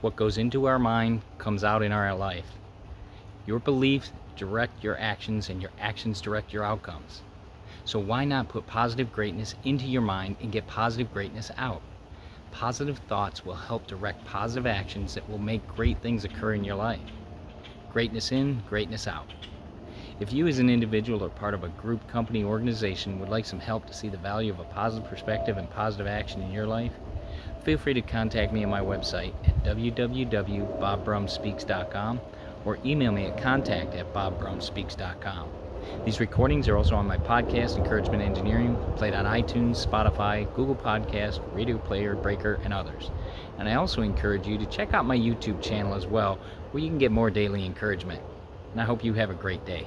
What goes into our mind comes out in our life. Your beliefs direct your actions, and your actions direct your outcomes. So why not put positive greatness into your mind and get positive greatness out? Positive thoughts will help direct positive actions that will make great things occur in your life. Greatness in, greatness out. If you as an individual or part of a group, company, organization would like some help to see the value of a positive perspective and positive action in your life, feel free to contact me on my website at www.bobbrumspeaks.com or email me at contact@bobbrumspeaks.com. These recordings are also on my podcast, Encouragement Engineering, played on iTunes, Spotify, Google Podcasts, Radio Player, Breaker, and others. And I also encourage you to check out my YouTube channel as well, where you can get more daily encouragement. And I hope you have a great day.